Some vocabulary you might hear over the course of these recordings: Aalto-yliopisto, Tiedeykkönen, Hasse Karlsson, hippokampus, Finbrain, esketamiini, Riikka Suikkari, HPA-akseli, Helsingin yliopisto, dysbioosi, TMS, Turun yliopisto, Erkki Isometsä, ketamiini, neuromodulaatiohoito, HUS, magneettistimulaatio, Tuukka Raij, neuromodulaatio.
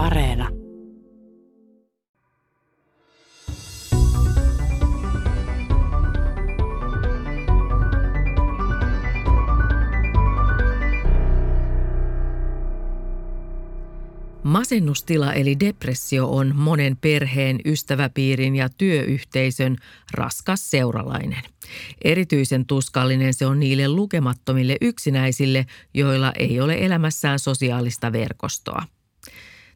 Areena. Masennustila eli depressio on monen perheen, ystäväpiirin ja työyhteisön raskas seuralainen. Erityisen tuskallinen se on niille lukemattomille yksinäisille, joilla ei ole elämässään sosiaalista verkostoa.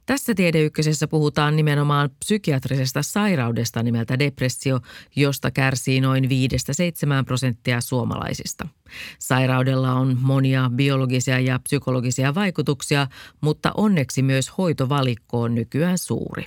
Tässä Tiedeykkösessä puhutaan nimenomaan psykiatrisesta sairaudesta nimeltä depressio, josta kärsii noin 5–7% suomalaisista. Sairaudella on monia biologisia ja psykologisia vaikutuksia, mutta onneksi myös hoitovalikko on nykyään suuri.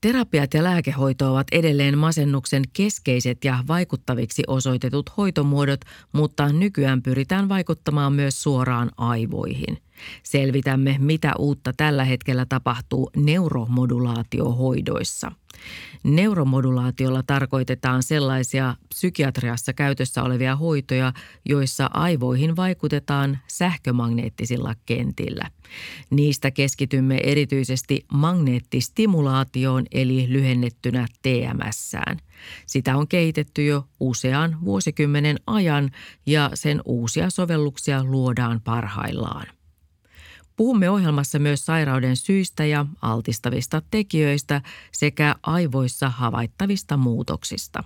Terapiat ja lääkehoito ovat edelleen masennuksen keskeiset ja vaikuttaviksi osoitetut hoitomuodot, mutta nykyään pyritään vaikuttamaan myös suoraan aivoihin. Selvitämme, mitä uutta tällä hetkellä tapahtuu neuromodulaatiohoidoissa. Neuromodulaatiolla tarkoitetaan sellaisia psykiatriassa käytössä olevia hoitoja, joissa aivoihin vaikutetaan sähkömagneettisilla kentillä. Niistä keskitymme erityisesti magneettistimulaatioon eli lyhennettynä TMS:ään. Sitä on kehitetty jo usean vuosikymmenen ajan ja sen uusia sovelluksia luodaan parhaillaan. Puhumme ohjelmassa myös sairauden syistä ja altistavista tekijöistä sekä aivoissa havaittavista muutoksista.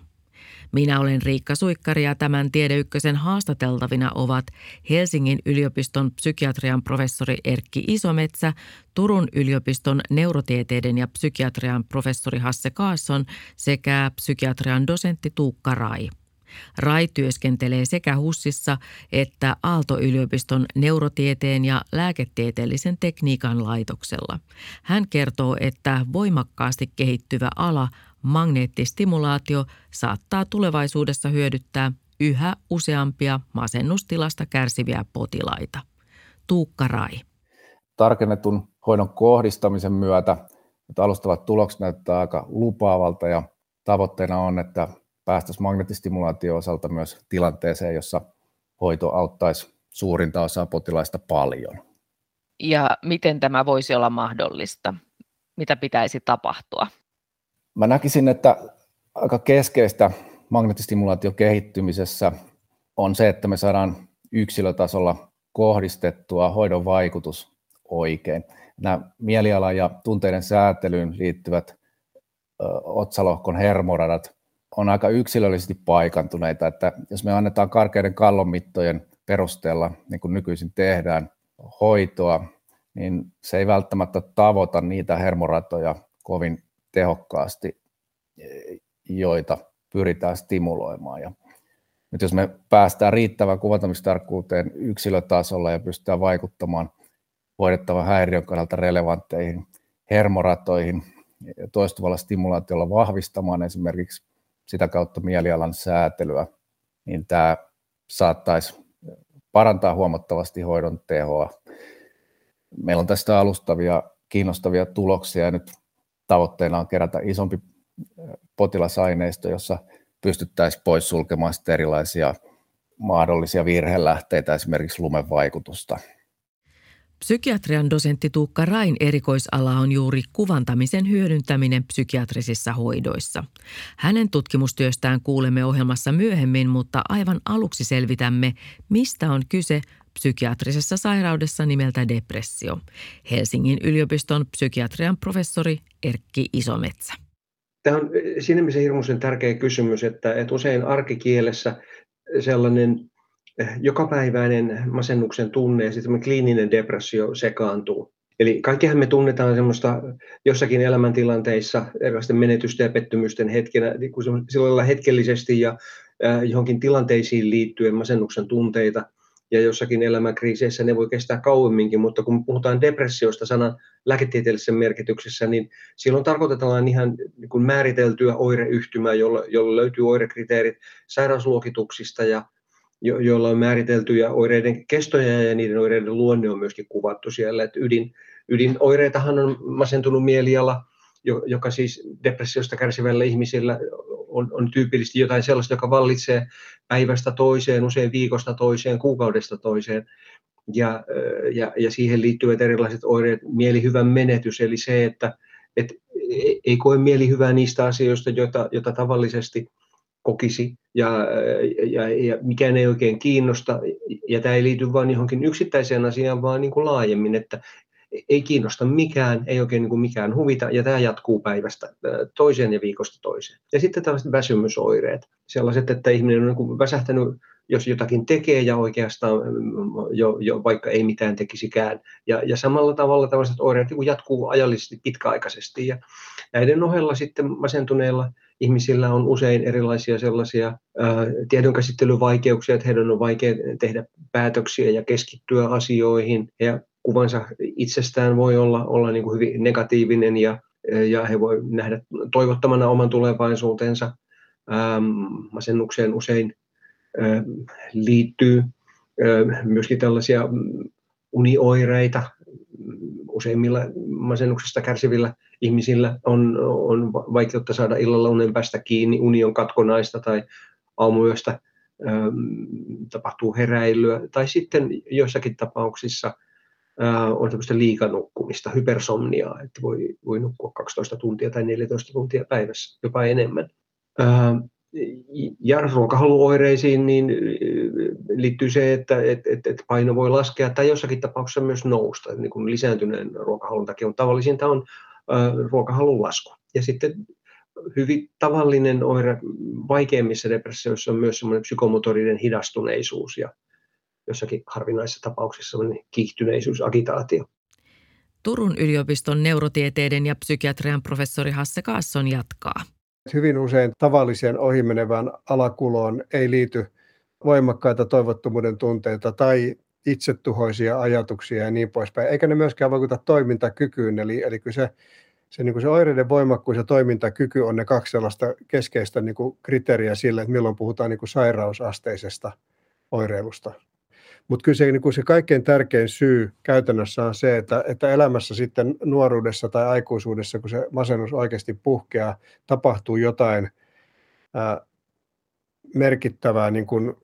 Minä olen Riikka Suikkari ja tämän Tiedeykkösen haastateltavina ovat Helsingin yliopiston psykiatrian professori Erkki Isometsä, Turun yliopiston neurotieteiden ja psykiatrian professori Hasse Karlsson sekä psykiatrian dosentti Tuukka Raij. Raij työskentelee sekä HUSissa että Aalto-yliopiston neurotieteen ja lääketieteellisen tekniikan laitoksella. Hän kertoo, että voimakkaasti kehittyvä ala, magneettistimulaatio, saattaa tulevaisuudessa hyödyttää yhä useampia masennustilasta kärsiviä potilaita. Tuukka Raij. Tarkennetun hoidon kohdistamisen myötä alustavat tulokset näyttävät aika lupaavalta ja tavoitteena on, että päästäisiin magneettistimulaation osalta myös tilanteeseen, jossa hoito auttaisi suurinta osaa potilaista paljon. Ja miten tämä voisi olla mahdollista? Mitä pitäisi tapahtua? Mä näkisin, että aika keskeistä magneettistimulaation kehittymisessä on se, että me saadaan yksilötasolla kohdistettua hoidon vaikutus oikein. Nämä mielialan ja tunteiden säätelyyn liittyvät otsalohkon hermoradat on aika yksilöllisesti paikantuneita, että jos me annetaan karkeiden kallonmittojen perusteella, niin kuin nykyisin tehdään, hoitoa, niin se ei välttämättä tavoita niitä hermoratoja kovin tehokkaasti, joita pyritään stimuloimaan. Ja nyt jos me päästään riittävään kuvantamistarkkuuteen yksilötasolla ja pystytään vaikuttamaan hoidettavan häiriön kannalta relevantteihin hermoratoihin ja toistuvalla stimulaatiolla vahvistamaan esimerkiksi sitä kautta mielialan säätelyä, niin tämä saattaisi parantaa huomattavasti hoidon tehoa. Meillä on tästä alustavia, kiinnostavia tuloksia ja nyt tavoitteena on kerätä isompi potilasaineisto, jossa pystyttäisiin poissulkemaan erilaisia mahdollisia virhelähteitä, esimerkiksi lumen vaikutusta. Psykiatrian dosentti Tuukka Raijn erikoisala on juuri kuvantamisen hyödyntäminen psykiatrisissa hoidoissa. Hänen tutkimustyöstään kuulemme ohjelmassa myöhemmin, mutta aivan aluksi selvitämme, mistä on kyse psykiatrisessa sairaudessa nimeltä depressio. Helsingin yliopiston psykiatrian professori Erkki Isometsä. Tämä on siinä mielessä hirmuisen tärkeä kysymys, että usein arkikielessä sellainen jokapäiväinen masennuksen tunne ja sitten kliininen depressio sekaantuu. Eli kaikkihan me tunnetaan semmoista jossakin elämäntilanteissa erilaisten menetysten ja pettymysten hetkenä, silloin hetkellisesti ja johonkin tilanteisiin liittyen masennuksen tunteita. Ja jossakin elämänkriiseissä ne voi kestää kauemminkin, mutta kun puhutaan depressiosta sanan lääketieteellisessä merkityksessä, niin silloin tarkoitetaan ihan niin kuin määriteltyä oireyhtymää, jolla löytyy oirekriteerit sairausluokituksista ja joilla on määriteltyjä oireiden kestoja ja niiden oireiden luonne on myöskin kuvattu siellä. Että ydinoireitahan on masentunut mieliala, joka siis depressiosta kärsivällä ihmisillä on tyypillisesti jotain sellaista, joka vallitsee päivästä toiseen, usein viikosta toiseen, kuukaudesta toiseen. ja siihen liittyvät erilaiset oireet, mielihyvän menetys, eli se, että ei koe mielihyvää niistä asioista, joita tavallisesti kokisi, ja mikään ei oikein kiinnosta, ja tämä ei liity vain johonkin yksittäiseen asiaan, vaan niin kuin laajemmin, että ei kiinnosta mikään, ei oikein niin kuin mikään huvita, ja tämä jatkuu päivästä toiseen ja viikosta toiseen. Ja sitten tällaiset väsymysoireet, sellaiset, että ihminen on niin kuin väsähtänyt, jos jotakin tekee ja oikeastaan jo vaikka ei mitään tekisikään. Ja samalla tavalla tällaiset oireet jatkuu ajallisesti pitkäaikaisesti. Ja näiden ohella sitten masentuneilla ihmisillä on usein erilaisia sellaisia tiedonkäsittelyvaikeuksia, että heidän on vaikea tehdä päätöksiä ja keskittyä asioihin. Ja kuvansa itsestään voi olla niin kuin hyvin negatiivinen ja he voi nähdä toivottamana oman tulevaisuutensa. Masennukseen usein liittyy myöskin tällaisia unioireita. Useimmilla masennuksesta kärsivillä ihmisillä on vaikeutta saada illalla unen päästä kiinni, uni on katkonaista tai aamuyöstä tapahtuu heräilyä. Tai sitten joissakin tapauksissa on tämmöistä liikanukkumista, hypersomniaa, että voi nukkua 12 tuntia tai 14 tuntia päivässä, jopa enemmän. Ja ruokahaluoireisiin niin liittyy se, että paino voi laskea tai jossakin tapauksessa myös nousta. Niin kuin lisääntyneen ruokahalun takia, mutta tavallisinta on ruokahalun lasku. Ja sitten hyvin tavallinen oire vaikeimmissa depressioissa on myös semmoinen psykomotorinen hidastuneisuus ja jossakin harvinaisissa tapauksissa semmoinen kiihtyneisyys, agitaatio. Turun yliopiston neurotieteiden ja psykiatrian professori Hasse Karlsson jatkaa. Hyvin usein tavalliseen ohimenevään alakuloon ei liity voimakkaita toivottomuuden tunteita tai itsetuhoisia ajatuksia ja niin poispäin. Eikä ne myöskään vaikuta toimintakykyyn, eli kyllä se, niin kuin se oireiden voimakkuus ja toimintakyky on ne kaksi sellaista keskeistä niin kuin kriteeriä sille, että milloin puhutaan niin kuin sairausasteisesta oireilusta. Mutta kyllä se, niin kuin se kaikkein tärkein syy käytännössä on se, että elämässä sitten nuoruudessa tai aikuisuudessa, kun se masennus oikeasti puhkeaa, tapahtuu jotain merkittävää niin kuin,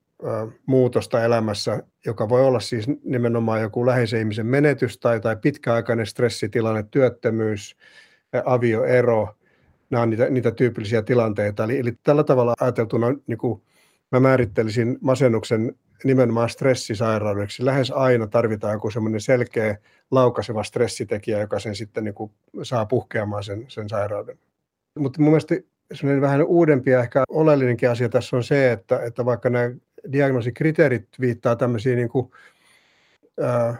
muutosta elämässä, joka voi olla siis nimenomaan joku läheisen ihmisen menetys tai pitkäaikainen stressitilanne, työttömyys, avioero. Nämä on niitä tyypillisiä tilanteita. Eli tällä tavalla ajateltuna niin kuin mä määrittelisin masennuksen nimenomaan stressisairaudeksi. Lähes aina tarvitaan joku semmoinen selkeä laukaiseva stressitekijä, joka sen sitten niin kuin saa puhkeamaan sen sairauden. Mutta mun mielestä semmoinen vähän uudempi ja ehkä oleellinenkin asia tässä on se, että vaikka nämä diagnoosikriteerit viittaa tämmöisiin niin kuin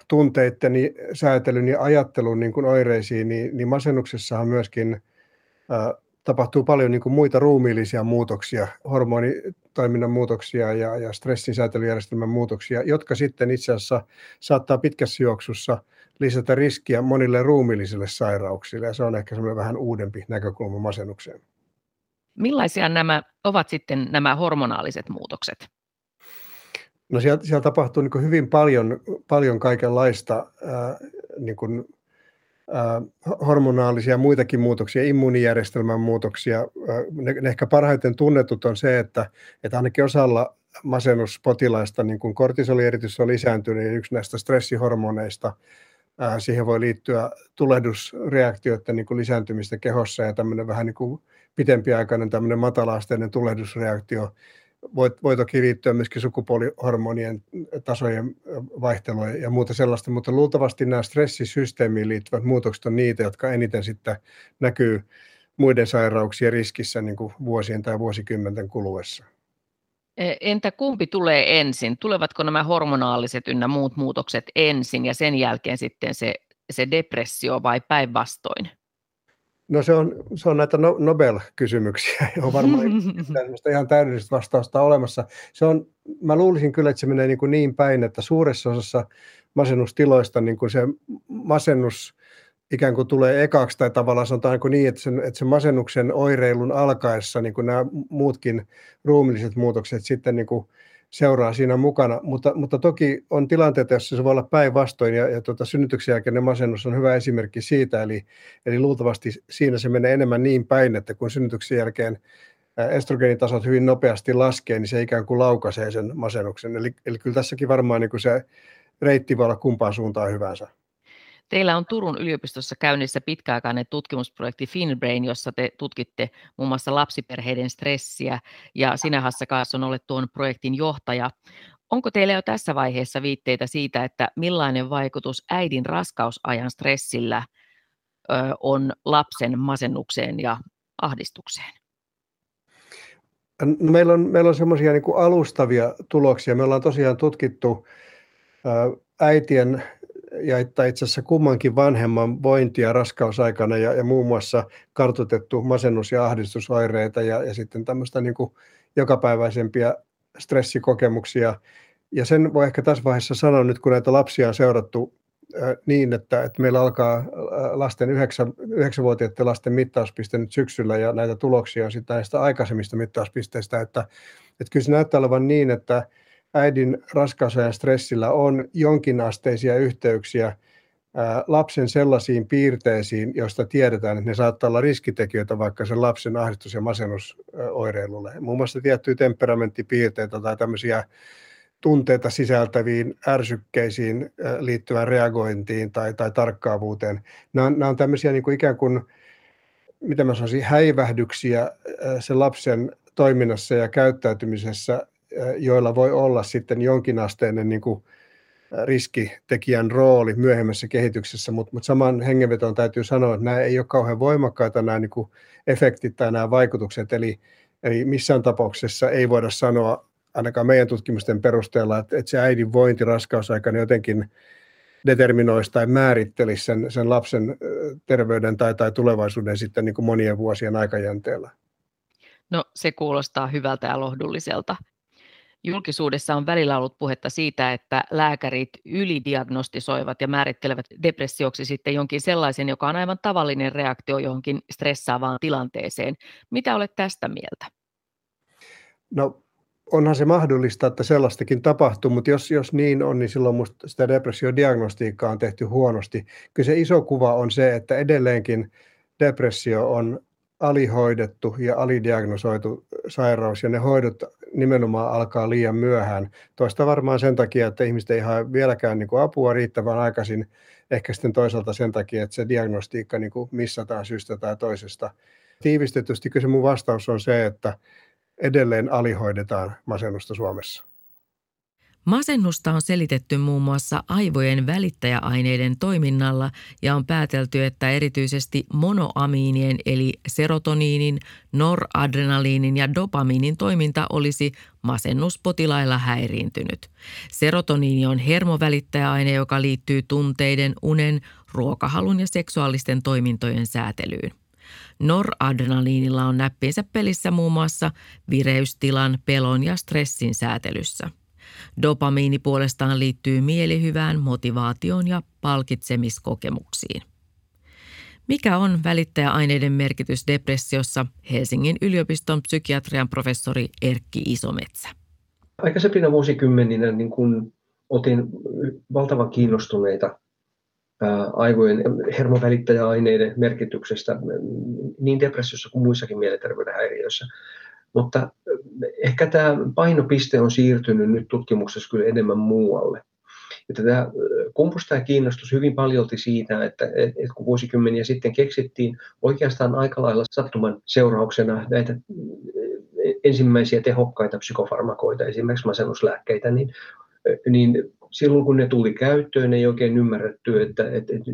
tunteiden, säätelyn ja ajattelun niin kuin oireisiin, niin masennuksessahan myöskin tapahtuu paljon niin kuin muita ruumiillisia muutoksia, hormonitoiminnan muutoksia ja stressin säätelyjärjestelmän muutoksia, jotka sitten itse asiassa saattaa pitkässä juoksussa lisätä riskiä monille ruumiillisille sairauksille. Ja se on ehkä semmoinen vähän uudempi näkökulma masennukseen. Millaisia nämä ovat sitten nämä hormonaaliset muutokset? No siellä tapahtuu niin kuin hyvin paljon kaikenlaista niin kuin hormonaalisia muitakin muutoksia, immuunijärjestelmän muutoksia. Ne ehkä parhaiten tunnetut on se, että ainakin osalla masennuspotilaista niin kuin kortisolieritys on lisääntynyt, niin yksi näistä stressihormoneista. Siihen voi liittyä tulehdusreaktioiden niin kuin lisääntymistä kehossa ja tämmöinen vähän niin kuin pitempiaikainen tämmöinen matalaasteinen tulehdusreaktio. Voi toki liittyä myöskin sukupuolihormonien tasojen vaihtelua ja muuta sellaista, mutta luultavasti nämä stressisysteemiin liittyvät muutokset on niitä, jotka eniten sitten näkyy muiden sairauksien riskissä niin kuin vuosien tai vuosikymmenten kuluessa. Entä kumpi tulee ensin? Tulevatko nämä hormonaaliset ynnä muut muutokset ensin ja sen jälkeen sitten se depressio vai päinvastoin? No se on näitä Nobel-kysymyksiä, on varmaan ihan täydellistä vastausta olemassa. Mä luulisin kyllä, että se menee niin päin, että suuressa osassa masennustiloista niin kuin se masennus ikään kuin tulee ekaksi tai tavallaan sanotaan niin, että sen masennuksen oireilun alkaessa niin kuin nämä muutkin ruumiilliset muutokset sitten niin kuin seuraa siinä mukana, mutta toki on tilanteita, joissa se voi olla päinvastoin, ja synnytyksen jälkeinen masennus on hyvä esimerkki siitä, eli luultavasti siinä se menee enemmän niin päin, että kun synnytyksen jälkeen estrogeenitasot hyvin nopeasti laskee, niin se ikään kuin laukaisee sen masennuksen, eli kyllä tässäkin varmaan niin kuin se reitti voi olla kumpaan suuntaan hyvänsä. Teillä on Turun yliopistossa käynnissä pitkäaikainen tutkimusprojekti Finbrain, jossa te tutkitte muun muassa lapsiperheiden stressiä, ja sinä, Hasse Karlsson, olet tuon projektin johtaja. Onko teillä jo tässä vaiheessa viitteitä siitä, että millainen vaikutus äidin raskausajan stressillä on lapsen masennukseen ja ahdistukseen? No, meillä on semmoisia niin kuin alustavia tuloksia. Me ollaan tosiaan tutkittu äitien ja itse asiassa kummankin vanhemman vointia raskausaikana ja muun muassa kartoitettu masennus- ja ahdistusoireita ja sitten tämmöistä niin kuin jokapäiväisempiä stressikokemuksia. Ja sen voi ehkä tässä vaiheessa sanoa nyt, kun näitä lapsia on seurattu niin, että meillä alkaa lasten 9-vuotiaiden lasten mittauspiste nyt syksyllä, ja näitä tuloksia on sitten näistä aikaisemmista mittauspisteistä, että kyllä se näyttää olevan niin, että äidin raskausajan stressillä on jonkinasteisia yhteyksiä lapsen sellaisiin piirteisiin, joista tiedetään, että ne saattaa olla riskitekijöitä vaikka sen lapsen ahdistus- ja masennusoireilulle. Muun muassa tiettyjä temperamenttipiirteitä tai tämmöisiä tunteita sisältäviin ärsykkeisiin liittyvään reagointiin tai tarkkaavuuteen. Nämä on tämmöisiä niin kuin ikään kuin, mitä mä sanoisin, häivähdyksiä sen lapsen toiminnassa ja käyttäytymisessä, joilla voi olla sitten jonkinasteinen niin kuin riskitekijän rooli myöhemmässä kehityksessä, mutta saman hengenvetoon täytyy sanoa, että nämä ei ole kauhean voimakkaita nämä niin kuin efektit tai nämä vaikutukset, eli missään tapauksessa ei voida sanoa, ainakaan meidän tutkimusten perusteella, että se äidin vointi raskausaikana jotenkin determinoisi tai määrittelisi sen lapsen terveyden tai tulevaisuuden sitten niin kuin monien vuosien aikajänteellä. No, se kuulostaa hyvältä ja lohdulliselta. Julkisuudessa on välillä ollut puhetta siitä, että lääkärit ylidiagnostisoivat ja määrittelevät depressioksi sitten jonkin sellaisen, joka on aivan tavallinen reaktio johonkin stressaavaan tilanteeseen. Mitä olet tästä mieltä? No, onhan se mahdollista, että sellaistakin tapahtuu, mutta jos niin on, niin silloin musta sitä depressiodiagnostiikkaa on tehty huonosti. Kyllä se iso kuva on se, että edelleenkin depressio on alihoidettu ja alidiagnosoitu sairaus, ja ne hoidot nimenomaan alkaa liian myöhään. Toista varmaan sen takia, että ihmiset ei hae vieläkään niin kuin apua riittävän aikaisin, ehkä sitten toisaalta sen takia, että se diagnostiikka niin kuin missataan syystä tai toisesta. Tiivistetysti kyllä se mun vastaus on se, että edelleen alihoidetaan masennusta Suomessa. Masennusta on selitetty muun muassa aivojen välittäjäaineiden toiminnalla ja on päätelty, että erityisesti monoamiinien eli serotoniinin, noradrenaliinin ja dopamiinin toiminta olisi masennuspotilailla häiriintynyt. Serotoniini on hermovälittäjäaine, joka liittyy tunteiden, unen, ruokahalun ja seksuaalisten toimintojen säätelyyn. Noradrenaliinilla on näppiensä pelissä muun muassa vireystilan, pelon ja stressin säätelyssä. Dopamiini puolestaan liittyy mielihyvään, motivaatioon ja palkitsemiskokemuksiin. Mikä on välittäjäaineiden merkitys depressiossa? Helsingin yliopiston psykiatrian professori Erkki Isometsä. Aikaisempina vuosikymmeninä niin kun otin valtavan kiinnostuneita aivojen hermovälittäjäaineiden merkityksestä niin depressiossa kuin muissakin mielenterveyden häiriöissä. Mutta ehkä tämä painopiste on siirtynyt nyt tutkimuksessa kyllä enemmän muualle. Tämä kumpusi tämä kiinnostus hyvin paljolti siitä, että kun vuosikymmeniä sitten keksittiin oikeastaan aika lailla sattuman seurauksena näitä ensimmäisiä tehokkaita psykofarmakoita, esimerkiksi masennuslääkkeitä, niin silloin kun ne tuli käyttöön, ei oikein ymmärretty, että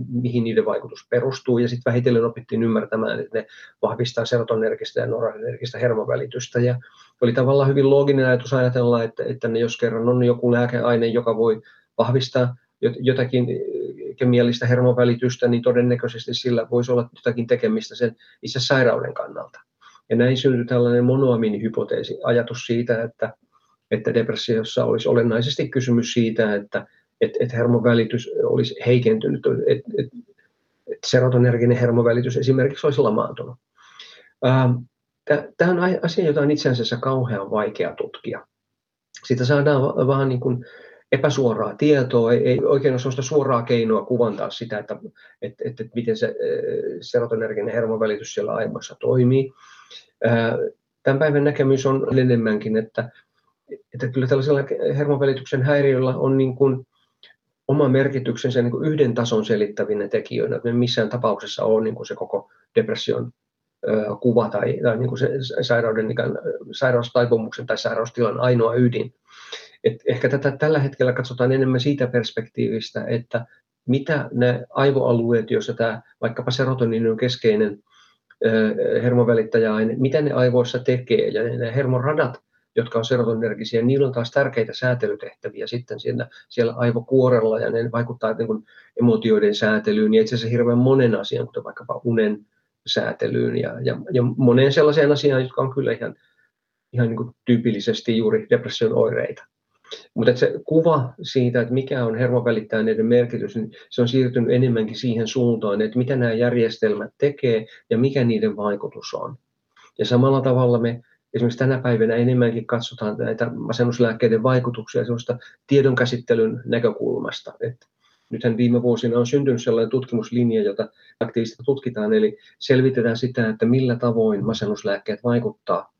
mihin niiden vaikutus perustuu. Ja sitten vähitellen opittiin ymmärtämään, että ne vahvistaa serotonergista ja noradrenergista hermovälitystä. Ja oli tavallaan hyvin looginen ajatus ajatella, että ne jos kerran on joku lääkeaine, joka voi vahvistaa jotakin kemiallista hermovälitystä, niin todennäköisesti sillä voisi olla jotakin tekemistä sen itse sairauden kannalta. Ja näin syntyi tällainen monoamiinihypoteesi, ajatus siitä, että depressiossa olisi olennaisesti kysymys siitä, että hermovälitys olisi heikentynyt, että serotonerginen hermovälitys esimerkiksi olisi lamaantunut. Tämä on asia, jota on itse asiassa kauhean vaikea tutkia. Siitä saadaan vähän niin kuin epäsuoraa tietoa, ei oikein ole sellaista suoraa keinoa kuvantaa sitä, että miten se serotonerginen hermovälitys siellä aivoissa toimii. Tämän päivän näkemys on enemmänkin, että kyllä tällaisella hermovälityksen häiriöllä on niin kuin oma merkityksensä niin kuin yhden tason selittävinä tekijöinä. Me missään tapauksessa ole niin kuin se koko depression kuva tai niin kuin se sairaustaipumuksen tai sairaustilan ainoa ydin. Et ehkä tätä tällä hetkellä katsotaan enemmän siitä perspektiivistä, että mitä ne aivoalueet, joissa tämä vaikkapa serotoniini on keskeinen hermovälittäjäaine, mitä ne aivoissa tekee, ja ne hermoradat, jotka on serotoninergisiä, niillä on taas tärkeitä säätelytehtäviä sitten siellä aivokuorella, ja ne vaikuttaa niin kuin emotioiden säätelyyn ja itse asiassa hirveän monen asian, kuten vaikkapa unen säätelyyn ja moneen sellaiseen asiaan, jotka on kyllä ihan niin kuin tyypillisesti juuri depression oireita. Mutta se kuva siitä, että mikä on hermovälittäjäaineiden merkitys, niin se on siirtynyt enemmänkin siihen suuntaan, että mitä nämä järjestelmät tekee ja mikä niiden vaikutus on. Ja samalla tavalla me esimerkiksi tänä päivänä enemmänkin katsotaan näitä masennuslääkkeiden vaikutuksia sellaista tiedonkäsittelyn näkökulmasta. Et nythän viime vuosina on syntynyt sellainen tutkimuslinja, jota aktiivisesti tutkitaan, eli selvitetään sitä, että millä tavoin masennuslääkkeet vaikuttaa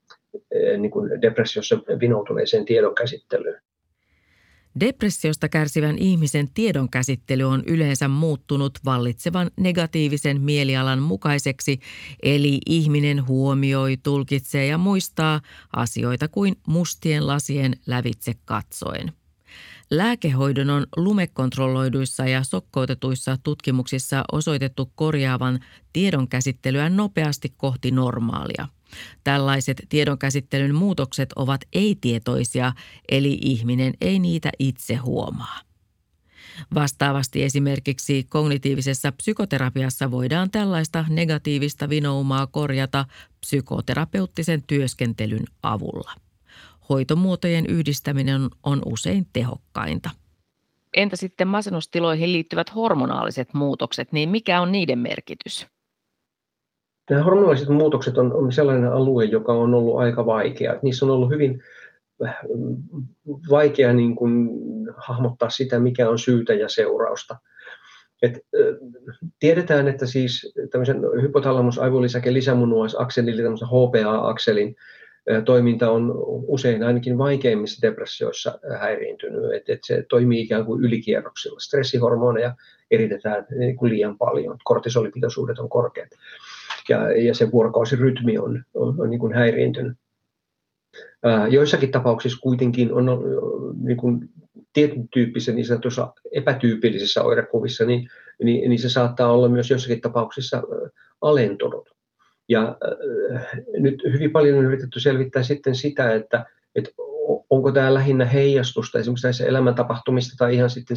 niin kuin depressiossa vinoutuneeseen tiedonkäsittelyyn. Depressiosta kärsivän ihmisen tiedonkäsittely on yleensä muuttunut vallitsevan negatiivisen mielialan mukaiseksi, eli ihminen huomioi, tulkitsee ja muistaa asioita kuin mustien lasien lävitse katsoen. Lääkehoidon on lumekontrolloiduissa ja sokkoutetuissa tutkimuksissa osoitettu korjaavan tiedonkäsittelyä nopeasti kohti normaalia. Tällaiset tiedonkäsittelyn muutokset ovat ei-tietoisia, eli ihminen ei niitä itse huomaa. Vastaavasti esimerkiksi kognitiivisessa psykoterapiassa voidaan tällaista negatiivista vinoumaa korjata psykoterapeuttisen työskentelyn avulla. Hoitomuotojen yhdistäminen on usein tehokkainta. Entä sitten masennustiloihin liittyvät hormonaaliset muutokset, niin mikä on niiden merkitys? Nämä hormonaaliset muutokset on sellainen alue, joka on ollut aika vaikea. Niissä on ollut hyvin vaikea niin kuin hahmottaa sitä, mikä on syytä ja seurausta. Tiedetään, että siis tämmöisen hypotalamus-aivolisäke lisämunuaisakselilla, tämmöisen HPA-akselin toiminta on usein ainakin vaikeimmissa depressioissa häiriintynyt. Se toimii ikään kuin ylikierroksilla. Stressihormoneja eritetään niin kuin liian paljon, kortisolipitoisuudet on korkeat. Ja se vuorokausirytmi on niin kuin häiriintynyt. Joissakin tapauksissa kuitenkin on niin kuin tietyn tyyppisissä, niin sanotussa epätyypillisissä oirekuvissa, niin se saattaa olla myös joissakin tapauksissa alentunut. Ja nyt hyvin paljon on yritetty selvittää sitten sitä, että onko tämä lähinnä heijastusta esimerkiksi näissä elämäntapahtumista tai ihan sitten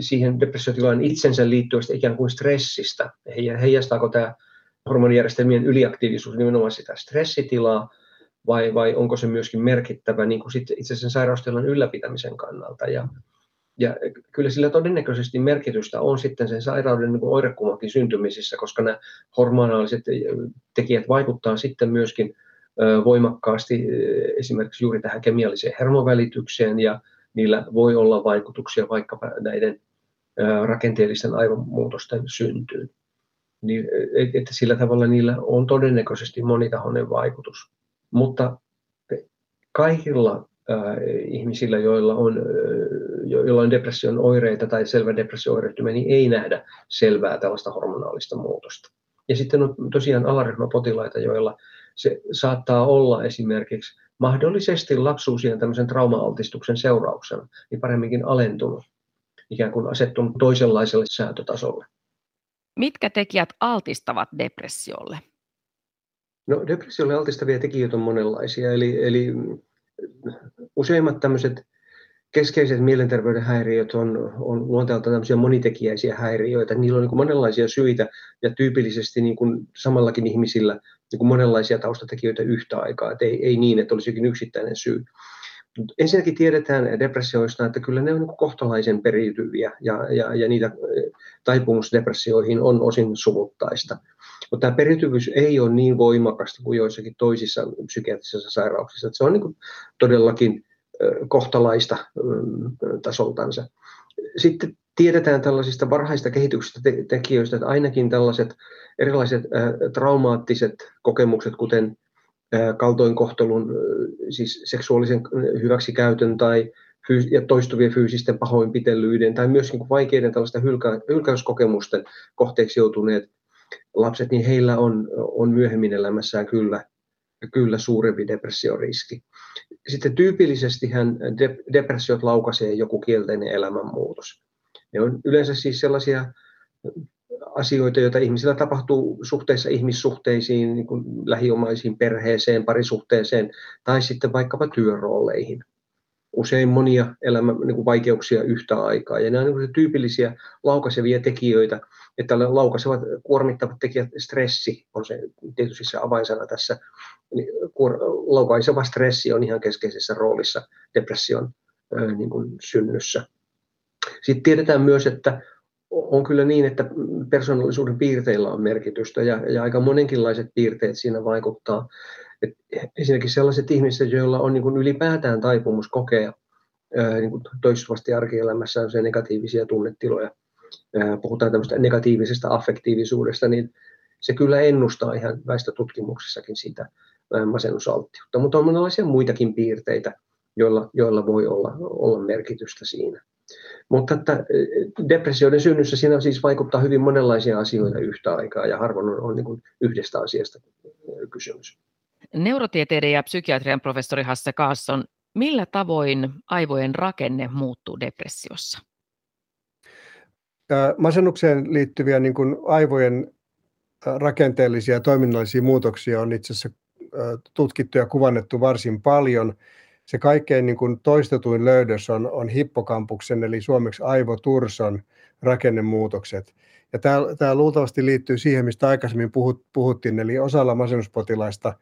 siihen depressiotilaan itsensä liittyvästä ikään kuin stressistä. Heijastaako tämä hormonijärjestelmien yliaktiivisuus nimenomaan sitä stressitilaa, vai onko se myöskin merkittävä niin kuin itse sen sairaustilan ylläpitämisen kannalta. Ja kyllä sillä todennäköisesti merkitystä on sitten sen sairauden niin kuin oirekuvankin syntymisissä, koska nämä hormonaaliset tekijät vaikuttaa sitten myöskin voimakkaasti esimerkiksi juuri tähän kemialliseen hermovälitykseen, ja niillä voi olla vaikutuksia vaikkapa näiden rakenteellisten aivomuutosten syntyyn. Niin, että sillä tavalla niillä on todennäköisesti monitahoinen vaikutus. Mutta kaikilla ihmisillä, joilla on depression oireita tai selvä depressio-oireyhtymä, niin ei nähdä selvää tällaista hormonaalista muutosta. Ja sitten on tosiaan alaryhmäpotilaita, joilla se saattaa olla esimerkiksi mahdollisesti lapsuusien tämmöisen trauma-altistuksen seurauksena, niin paremminkin alentunut, ikään kuin asettunut toisenlaiselle säätötasolle. Mitkä tekijät altistavat depressiolle? No, depressiolle altistavia tekijöitä on monenlaisia, eli useimmat tämmöiset keskeiset mielenterveyden häiriöt on luonteeltaan tämmöisiä monitekijäisiä häiriöitä. Niillä on niin kuin monenlaisia syitä ja tyypillisesti niin kuin samallakin ihmisillä niin kuin monenlaisia taustatekijöitä yhtä aikaa. Ei niin, että olisi jokin yksittäinen syy. Mutta ensinnäkin tiedetään depressioista, että kyllä ne on niin kuin kohtalaisen periytyviä ja niitä taipumusdepressioihin on osin suvuttaista. Mutta tämä periytyvyys ei ole niin voimakasta kuin joissakin toisissa psykiatrisissa sairauksissa. Se on niin kuin todellakin kohtalaista tasoltansa. Sitten tiedetään tällaisista varhaisista kehityksistä tekijöistä, että ainakin tällaiset erilaiset traumaattiset kokemukset, kuten kaltoinkohtelun, siis seksuaalisen hyväksikäytön tai ja toistuvien fyysisten pahoinpitelyiden tai myös niin kuin vaikeiden tällaisten hylkäyskokemusten kohteeksi joutuneet lapset, niin heillä on myöhemmin elämässään kyllä suurempi depressioriski. Sitten tyypillisestihän depressiot laukaisee joku kielteinen elämänmuutos. Ne on yleensä siis sellaisia asioita, joita ihmisillä tapahtuu suhteessa ihmissuhteisiin, niin kuin lähiomaisiin, perheeseen, parisuhteeseen tai sitten vaikkapa työrooleihin. Usein monia elämän niin kuin vaikeuksia yhtä aikaa. Ja nämä ovat niin tyypillisiä laukaisevia tekijöitä. Ja tällä laukaisevat, kuormittavat tekijät, stressi on se, tietysti se avainsana tässä. Laukaiseva stressi on ihan keskeisessä roolissa depression niin kuin synnyssä. Sitten tiedetään myös, että on kyllä niin, että persoonallisuuden piirteillä on merkitystä ja aika monenkinlaiset piirteet siinä vaikuttaa. Et ensinnäkin sellaiset ihmiset, joilla on niin kuin ylipäätään taipumus kokea niin kuin toistuvasti arkielämässä on se negatiivisia tunnetiloja, puhutaan tämmöistä negatiivisesta affektiivisuudesta, niin se kyllä ennustaa ihan väestötutkimuksissakin sitä masennusalttiutta. Mutta on monenlaisia muitakin piirteitä, joilla voi olla merkitystä siinä. Mutta että depressioiden synnyssä siinä siis vaikuttaa hyvin monenlaisia asioita yhtä aikaa ja harvoin on niin kuin yhdestä asiasta kysymys. Neurotieteiden ja psykiatrian professori Hasse Karlsson, millä tavoin aivojen rakenne muuttuu depressiossa? Masennukseen liittyviä niin kuin aivojen rakenteellisia ja toiminnallisia muutoksia on itse asiassa tutkittu ja kuvannettu varsin paljon. Se kaikkein niin kuin toistetuin löydös on hippokampuksen eli suomeksi aivoturson rakennemuutokset. Ja tämä luultavasti liittyy siihen, mistä aikaisemmin puhuttiin, eli osalla masennuspotilaista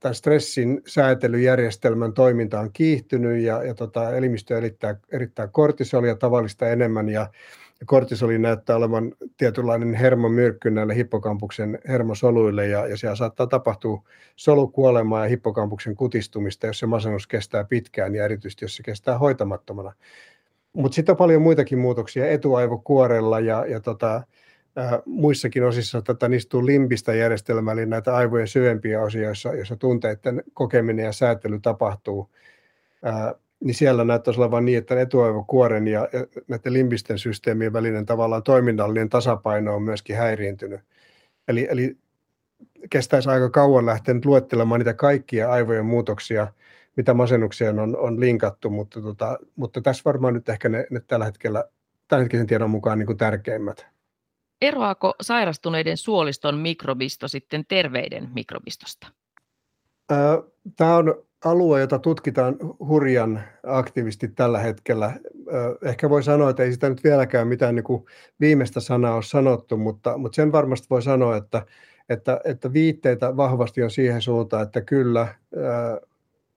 tämän stressin säätelyjärjestelmän toiminta on kiihtynyt ja elimistö erittää kortisolia tavallista enemmän ja kortisoli näyttää olevan tietynlainen hermomyrkky näille hippokampuksen hermosoluille ja siellä saattaa tapahtua solukuolemaa ja hippokampuksen kutistumista, jos se masennus kestää pitkään ja erityisesti jos se kestää hoitamattomana. Mutta sitten on paljon muitakin muutoksia etuaivokuorella ja muissakin osissa tätä istuu limbistä järjestelmää, eli näitä aivojen syvempiä osia, joissa tunteiden kokeminen ja säätely tapahtuu, niin siellä näyttäisi olevan niin, että etuaivokuoren ja näiden limbisten systeemien välinen tavallaan toiminnallinen tasapaino on myöskin häiriintynyt. Eli kestäisi aika kauan lähteä nyt luettelemaan niitä kaikkia aivojen muutoksia, mitä masennukseen on linkattu, mutta tässä varmaan nyt ehkä ne tällä hetkisen tiedon mukaan niin kuin tärkeimmät. Eroaako sairastuneiden suoliston mikrobisto sitten terveiden mikrobistosta? Tämä on alue, jota tutkitaan hurjan aktiivisesti tällä hetkellä. Ehkä voi sanoa, että ei sitä nyt vieläkään mitään niin kuin viimeistä sanaa ole sanottu, mutta sen varmasti voi sanoa, että viitteitä vahvasti on siihen suuntaan, että kyllä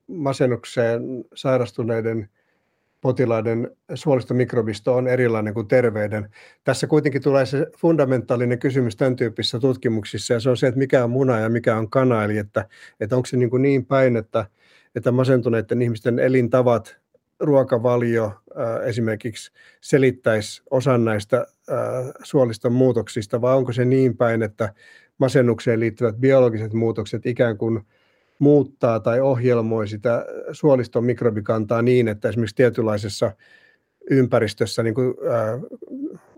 masennukseen sairastuneiden potilaiden suolistomikrobisto on erilainen kuin terveiden. Tässä kuitenkin tulee se fundamentaalinen kysymys tämän tyyppisissä tutkimuksissa, ja se on se, että mikä on muna ja mikä on kana, eli että onko se niin päin, että masentuneiden ihmisten elintavat, ruokavalio esimerkiksi selittäisi osan näistä suoliston muutoksista, vai onko se niin päin, että masennukseen liittyvät biologiset muutokset ikään kuin muuttaa tai ohjelmoi sitä suoliston mikrobikantaa niin, että esimerkiksi tietynlaisessa ympäristössä niin kuin,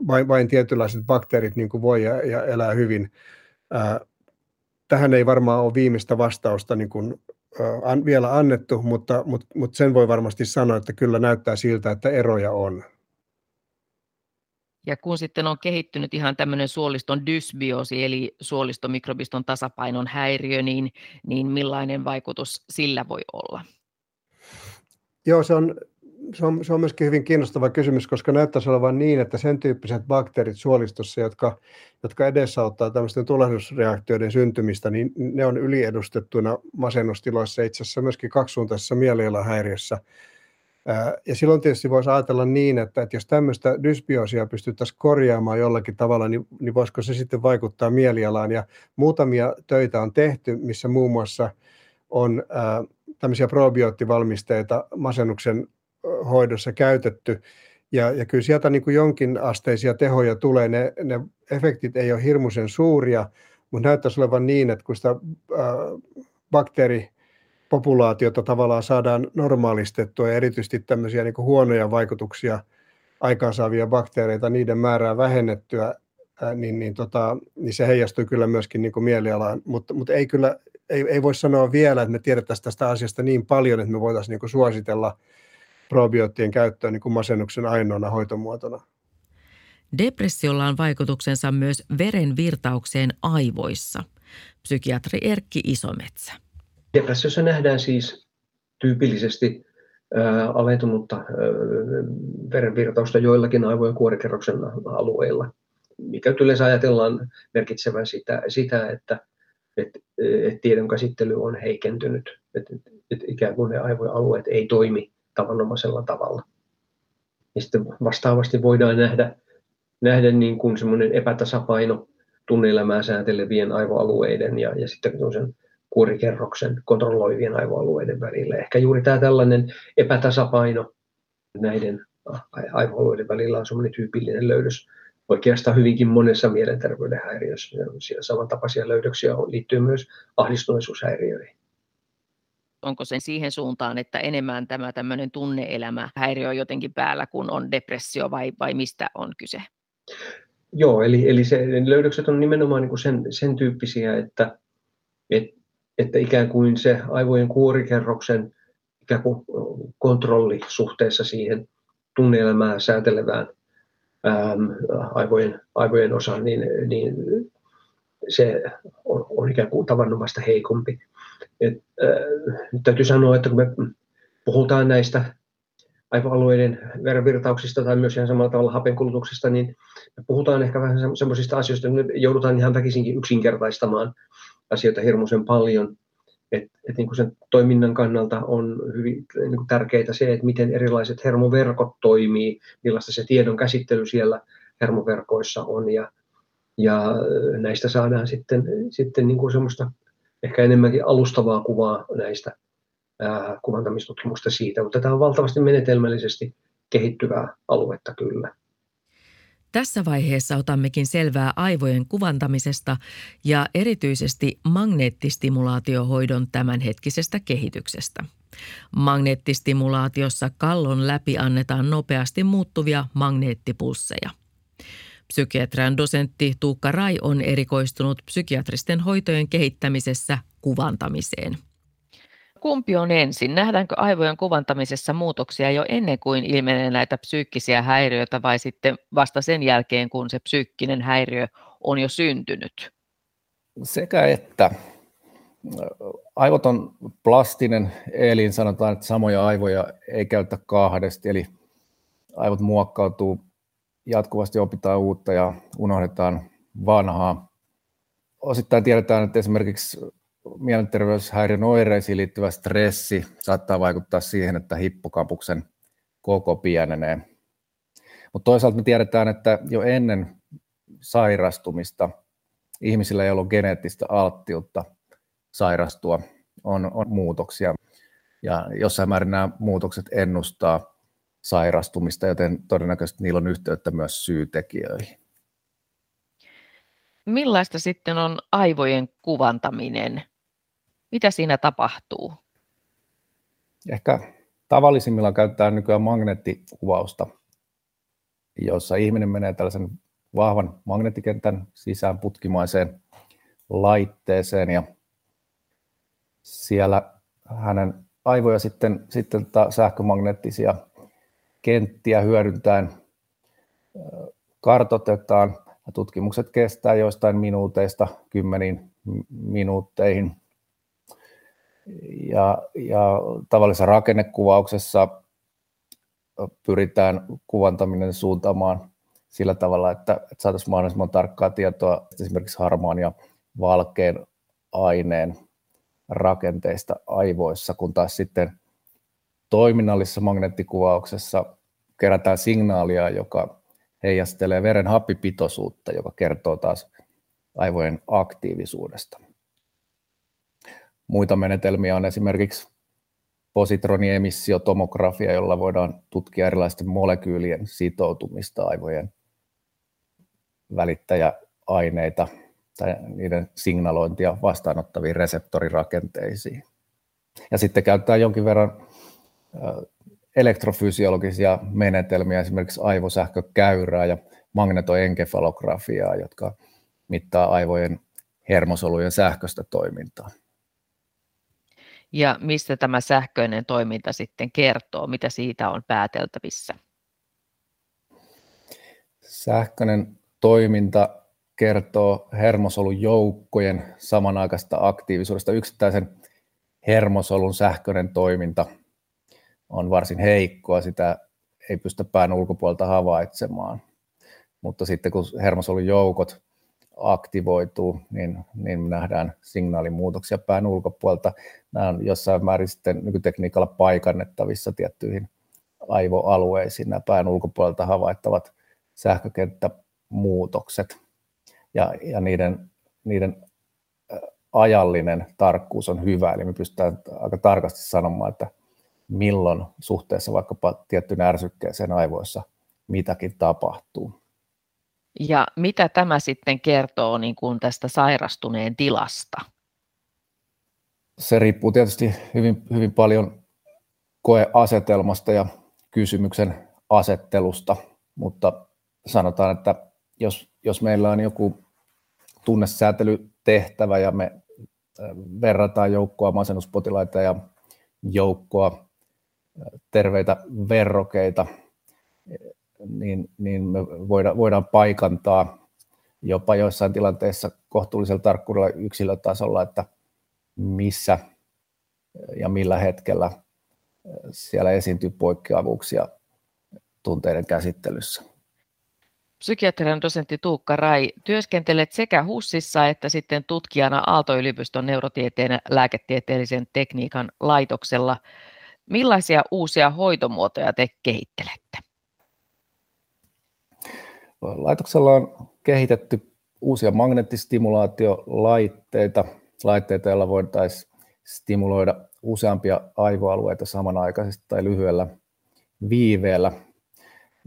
vain tietynlaiset bakteerit niin kuin voi ja elää hyvin. Tähän ei varmaan ole viimeistä vastausta niin kuin, vielä annettu, mutta sen voi varmasti sanoa, että kyllä näyttää siltä, että eroja on. Ja kun sitten on kehittynyt ihan tämmöinen suoliston dysbioosi, eli suolistomikrobiston tasapainon häiriö, niin millainen vaikutus sillä voi olla? Joo, se on myöskin hyvin kiinnostava kysymys, koska näyttäisi olevan niin, että sen tyyppiset bakteerit suolistossa, jotka edesauttaa tämmöisten tulehdusreaktioiden syntymistä, niin ne on yliedustettuna masennustiloissa, itse asiassa myöskin kaksisuuntaisessa mielialahäiriössä. Ja silloin tietysti voisi ajatella niin, että jos tämmöistä dysbioosia pystyttäisiin korjaamaan jollakin tavalla, niin voisiko se sitten vaikuttaa mielialaan. Ja muutamia töitä on tehty, missä muun muassa on tämmöisiä probioottivalmisteita masennuksen hoidossa käytetty. Ja kyllä sieltä niin kuin jonkinasteisia tehoja tulee. Ne efektit ei ole hirmuisen suuria, mutta näyttäisi olevan niin, että kun sitä bakteeri populaatiota tavallaan saadaan normaalistettua ja erityisesti tämmöisiä niin kuin huonoja vaikutuksia aikaansaavia bakteereita, niiden määrää vähennettyä, niin se heijastuu kyllä myöskin niin kuin mielialaan, mutta ei kyllä, ei voi sanoa vielä, että me tiedettäisiin tästä asiasta niin paljon, että me voitaisiin niin kuin suositella probioottien käyttöä niin kuin masennuksen ainoana hoitomuotona. Depressiolla on vaikutuksensa myös veren virtaukseen aivoissa. Psykiatri Erkki Isometsä. Depressiossa nähdään siis tyypillisesti alentunutta verenvirtausta joillakin aivojen kuorikerroksen alueilla, mikä yleensä ajatellaan merkitsevän sitä että tiedon käsittely on heikentynyt, että ikään kuin ne aivojen alueet ei toimi tavanomaisella tavalla. Ja sitten vastaavasti voidaan nähdä niin kuin semmoinen epätasapaino tunneelämää sääntelevien aivoalueiden ja sitten sen kuorikerroksen kontrolloivien aivoalueiden välillä. Ehkä juuri tämä tällainen epätasapaino näiden aivoalueiden välillä on semmoinen tyypillinen löydös. Oikeastaan hyvinkin monessa mielenterveyden häiriössä samantapaisia löydöksiä liittyy myös ahdistuneisuushäiriöihin. Onko sen siihen suuntaan, että enemmän tämä tämmöinen tunne-elämähäiriö on jotenkin päällä, kun on depressio vai mistä on kyse? Joo, eli löydökset on nimenomaan niin kuin sen tyyppisiä, että ikään kuin se aivojen kuorikerroksen ikään kuin kontrolli suhteessa siihen tunne-elämää säätelevään aivojen osaan, niin se on ikään kuin tavanomaista heikompi. Täytyy sanoa, että kun me puhutaan näistä aivoalueiden verenvirtauksista tai myös ihan samalla tavalla hapenkulutuksesta, niin me puhutaan ehkä vähän semmoisista asioista, että me joudutaan ihan väkisinkin yksinkertaistamaan asioita hirmuisen paljon. Et niin kuin sen toiminnan kannalta on hyvin niin kuin tärkeää se, että miten erilaiset hermoverkot toimii, millaista se tiedon käsittely siellä hermoverkoissa on, ja näistä saadaan sitten niin kuin semmoista ehkä enemmänkin alustavaa kuvaa näistä kuvantamistutkimusta siitä, mutta tämä on valtavasti menetelmällisesti kehittyvää aluetta kyllä. Tässä vaiheessa otammekin selvää aivojen kuvantamisesta ja erityisesti magneettistimulaatiohoidon tämänhetkisestä kehityksestä. Magneettistimulaatiossa kallon läpi annetaan nopeasti muuttuvia magneettipulsseja. Psykiatrian dosentti Tuukka Raij on erikoistunut psykiatristen hoitojen kehittämisessä kuvantamiseen. Kumpi on ensin? Nähdäänkö aivojen kuvantamisessa muutoksia jo ennen kuin ilmenee näitä psyykkisiä häiriöitä vai sitten vasta sen jälkeen, kun se psyykkinen häiriö on jo syntynyt? Sekä että. Aivot on plastinen elin, sanotaan, että samoja aivoja ei käytetä kahdesti, eli aivot muokkautuu, jatkuvasti opitaan uutta ja unohdetaan vanhaa. Osittain tiedetään, että esimerkiksi mielenterveyshäiriön oireisiin liittyvä stressi saattaa vaikuttaa siihen, että hippokampuksen koko pienenee. Mutta toisaalta me tiedetään, että jo ennen sairastumista ihmisillä, joilla on geneettistä alttiutta sairastua, on muutoksia. Ja jossain määrin nämä muutokset ennustaa sairastumista, joten todennäköisesti niillä on yhteyttä myös syytekijöihin. Millaista sitten on aivojen kuvantaminen? Mitä siinä tapahtuu? Ehkä tavallisimmillaan käytetään nykyään magneettikuvausta, jossa ihminen menee tällaisen vahvan magneettikentän sisään putkimaiseen laitteeseen ja siellä hänen aivoja sitten sähkömagneettisia kenttiä hyödyntäen kartoitetaan. Tutkimukset kestää joistain minuuteista 10 minuutteihin. Ja tavallisessa rakennekuvauksessa pyritään kuvantaminen suuntaamaan sillä tavalla, että saataisiin mahdollisimman tarkkaa tietoa esimerkiksi harmaan ja valkean aineen rakenteista aivoissa, kun taas sitten toiminnallisessa magneettikuvauksessa kerätään signaalia, joka heijastelee veren happipitoisuutta, joka kertoo taas aivojen aktiivisuudesta. Muita menetelmiä on esimerkiksi positroniemissiotomografia, jolla voidaan tutkia erilaisten molekyylien sitoutumista aivojen välittäjäaineita tai niiden signalointia vastaanottaviin reseptorirakenteisiin. Ja sitten käytetään jonkin verran elektrofysiologisia menetelmiä, esimerkiksi aivosähkökäyrää ja magnetoenkefalografiaa, jotka mittaa aivojen hermosolujen sähköistä toimintaa. Ja mistä tämä sähköinen toiminta sitten kertoo? Mitä siitä on pääteltävissä? Sähköinen toiminta kertoo hermosolujoukkojen samanaikaisesta aktiivisuudesta. Yksittäisen hermosolun sähköinen toiminta on varsin heikkoa, sitä ei pystytä pään ulkopuolelta havaitsemaan. Mutta sitten kun hermosolujoukot aktivoituu, niin nähdään signaalimuutoksia pään ulkopuolelta. Nämä on jossain määrin sitten nykytekniikalla paikannettavissa tiettyihin aivoalueisiin, nämä pään ulkopuolelta havaittavat sähkökenttämuutokset. Ja niiden ajallinen tarkkuus on hyvä, eli me pystytään aika tarkasti sanomaan, että milloin suhteessa vaikkapa tiettyyn ärsykkeeseen aivoissa mitäkin tapahtuu. Ja mitä tämä sitten kertoo niin kuin tästä sairastuneen tilasta? Se riippuu tietysti hyvin paljon koeasetelmasta ja kysymyksen asettelusta, mutta sanotaan, että jos meillä on joku tunnesäätelytehtävä ja me verrataan joukkoa masennuspotilaita ja joukkoa terveitä verrokeita, niin me voidaan paikantaa jopa joissain tilanteissa kohtuullisella tarkkuudella yksilötasolla, että missä ja millä hetkellä siellä esiintyy poikkeavuuksia tunteiden käsittelyssä. Psykiatrian dosentti Tuukka Raij, työskentelet sekä HUSissa että sitten tutkijana Aalto-yliopiston neurotieteen ja lääketieteellisen tekniikan laitoksella. Millaisia uusia hoitomuotoja te kehittelette? Laitoksella on kehitetty uusia magneettistimulaatiolaitteita, joilla voitaisiin stimuloida useampia aivoalueita samanaikaisesti tai lyhyellä viiveellä.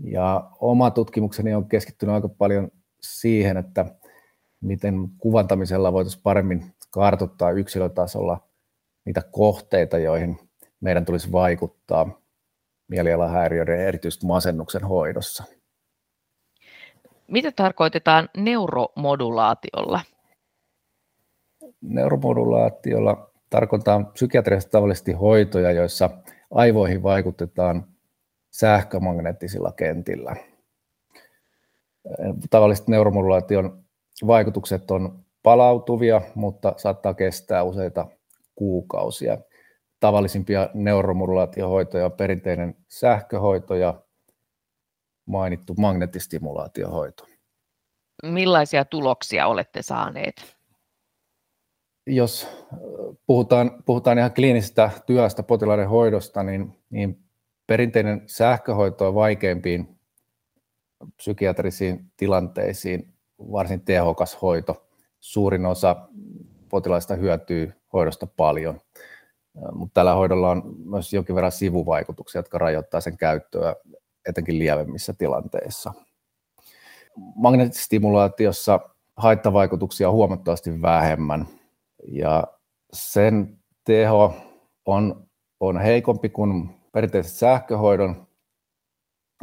Ja oma tutkimukseni on keskittynyt aika paljon siihen, että miten kuvantamisella voitaisiin paremmin kartoittaa yksilötasolla niitä kohteita, joihin meidän tulisi vaikuttaa mielialahäiriöiden ja erityisesti masennuksen hoidossa. Mitä tarkoitetaan neuromodulaatiolla? Neuromodulaatiolla tarkoitetaan psykiatriassa tavallisesti hoitoja, joissa aivoihin vaikutetaan sähkömagneettisilla kentillä. Tavallisesti neuromodulaation vaikutukset on palautuvia, mutta saattaa kestää useita kuukausia. Tavallisimpia neuromodulaatiohoitoja on perinteinen sähköhoito ja mainittu magneettistimulaatiohoito. Millaisia tuloksia olette saaneet? Jos puhutaan ihan kliinisestä työstä potilaiden hoidosta, niin perinteinen sähköhoito on vaikeimpiin psykiatrisiin tilanteisiin varsin tehokas hoito. Suurin osa potilaista hyötyy hoidosta paljon, mutta tällä hoidolla on myös jonkin verran sivuvaikutuksia, jotka rajoittaa sen käyttöä etenkin lievemmissä tilanteissa. Magneettistimulaatiossa haittavaikutuksia on huomattavasti vähemmän ja sen teho on heikompi kuin perinteisen sähköhoidon.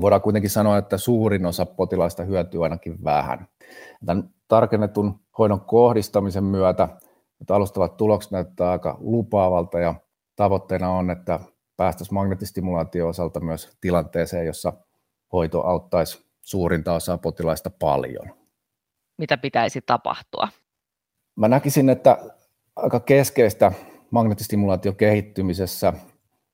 Voidaan kuitenkin sanoa, että suurin osa potilaista hyötyy ainakin vähän. Tämän tarkennetun hoidon kohdistamisen myötä alustavat tulokset näyttävät aika lupaavalta ja tavoitteena on, että päästäisiin magneettistimulaation osalta myös tilanteeseen, jossa hoito auttaisi suurinta osaa potilaista paljon. Mitä pitäisi tapahtua? Mä näkisin, että aika keskeistä magneettistimulaation kehittymisessä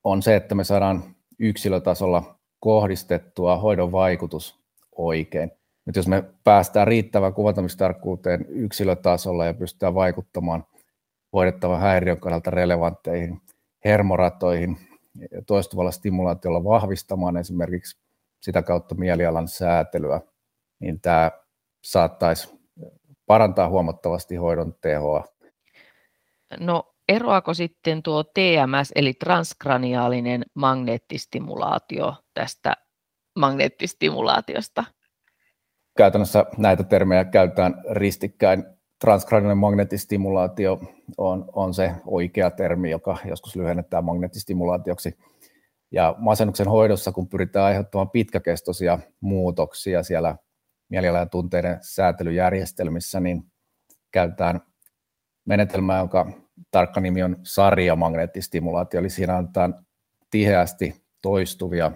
on se, että me saadaan yksilötasolla kohdistettua hoidon vaikutus oikein. Nyt jos me päästään riittävään kuvantamistarkkuuteen yksilötasolla ja pystytään vaikuttamaan hoidettavan häiriön kannalta relevantteihin hermoratoihin, toistuvalla stimulaatiolla vahvistamaan esimerkiksi sitä kautta mielialan säätelyä, niin tämä saattaisi parantaa huomattavasti hoidon tehoa. No eroako sitten tuo TMS eli transkraniaalinen magneettistimulaatio tästä magneettistimulaatiosta? Käytännössä näitä termejä käytetään ristikkäin. Transkraniaalinen magneettistimulaatio on se oikea termi, joka joskus lyhennetään magneettistimulaatioksi. Ja masennuksen hoidossa, kun pyritään aiheuttamaan pitkäkestoisia muutoksia siellä mielialan tunteiden säätelyjärjestelmissä, niin käytetään menetelmää, jonka tarkka nimi on sarjamagneettistimulaatio, eli siinä annetaan tiheästi toistuvia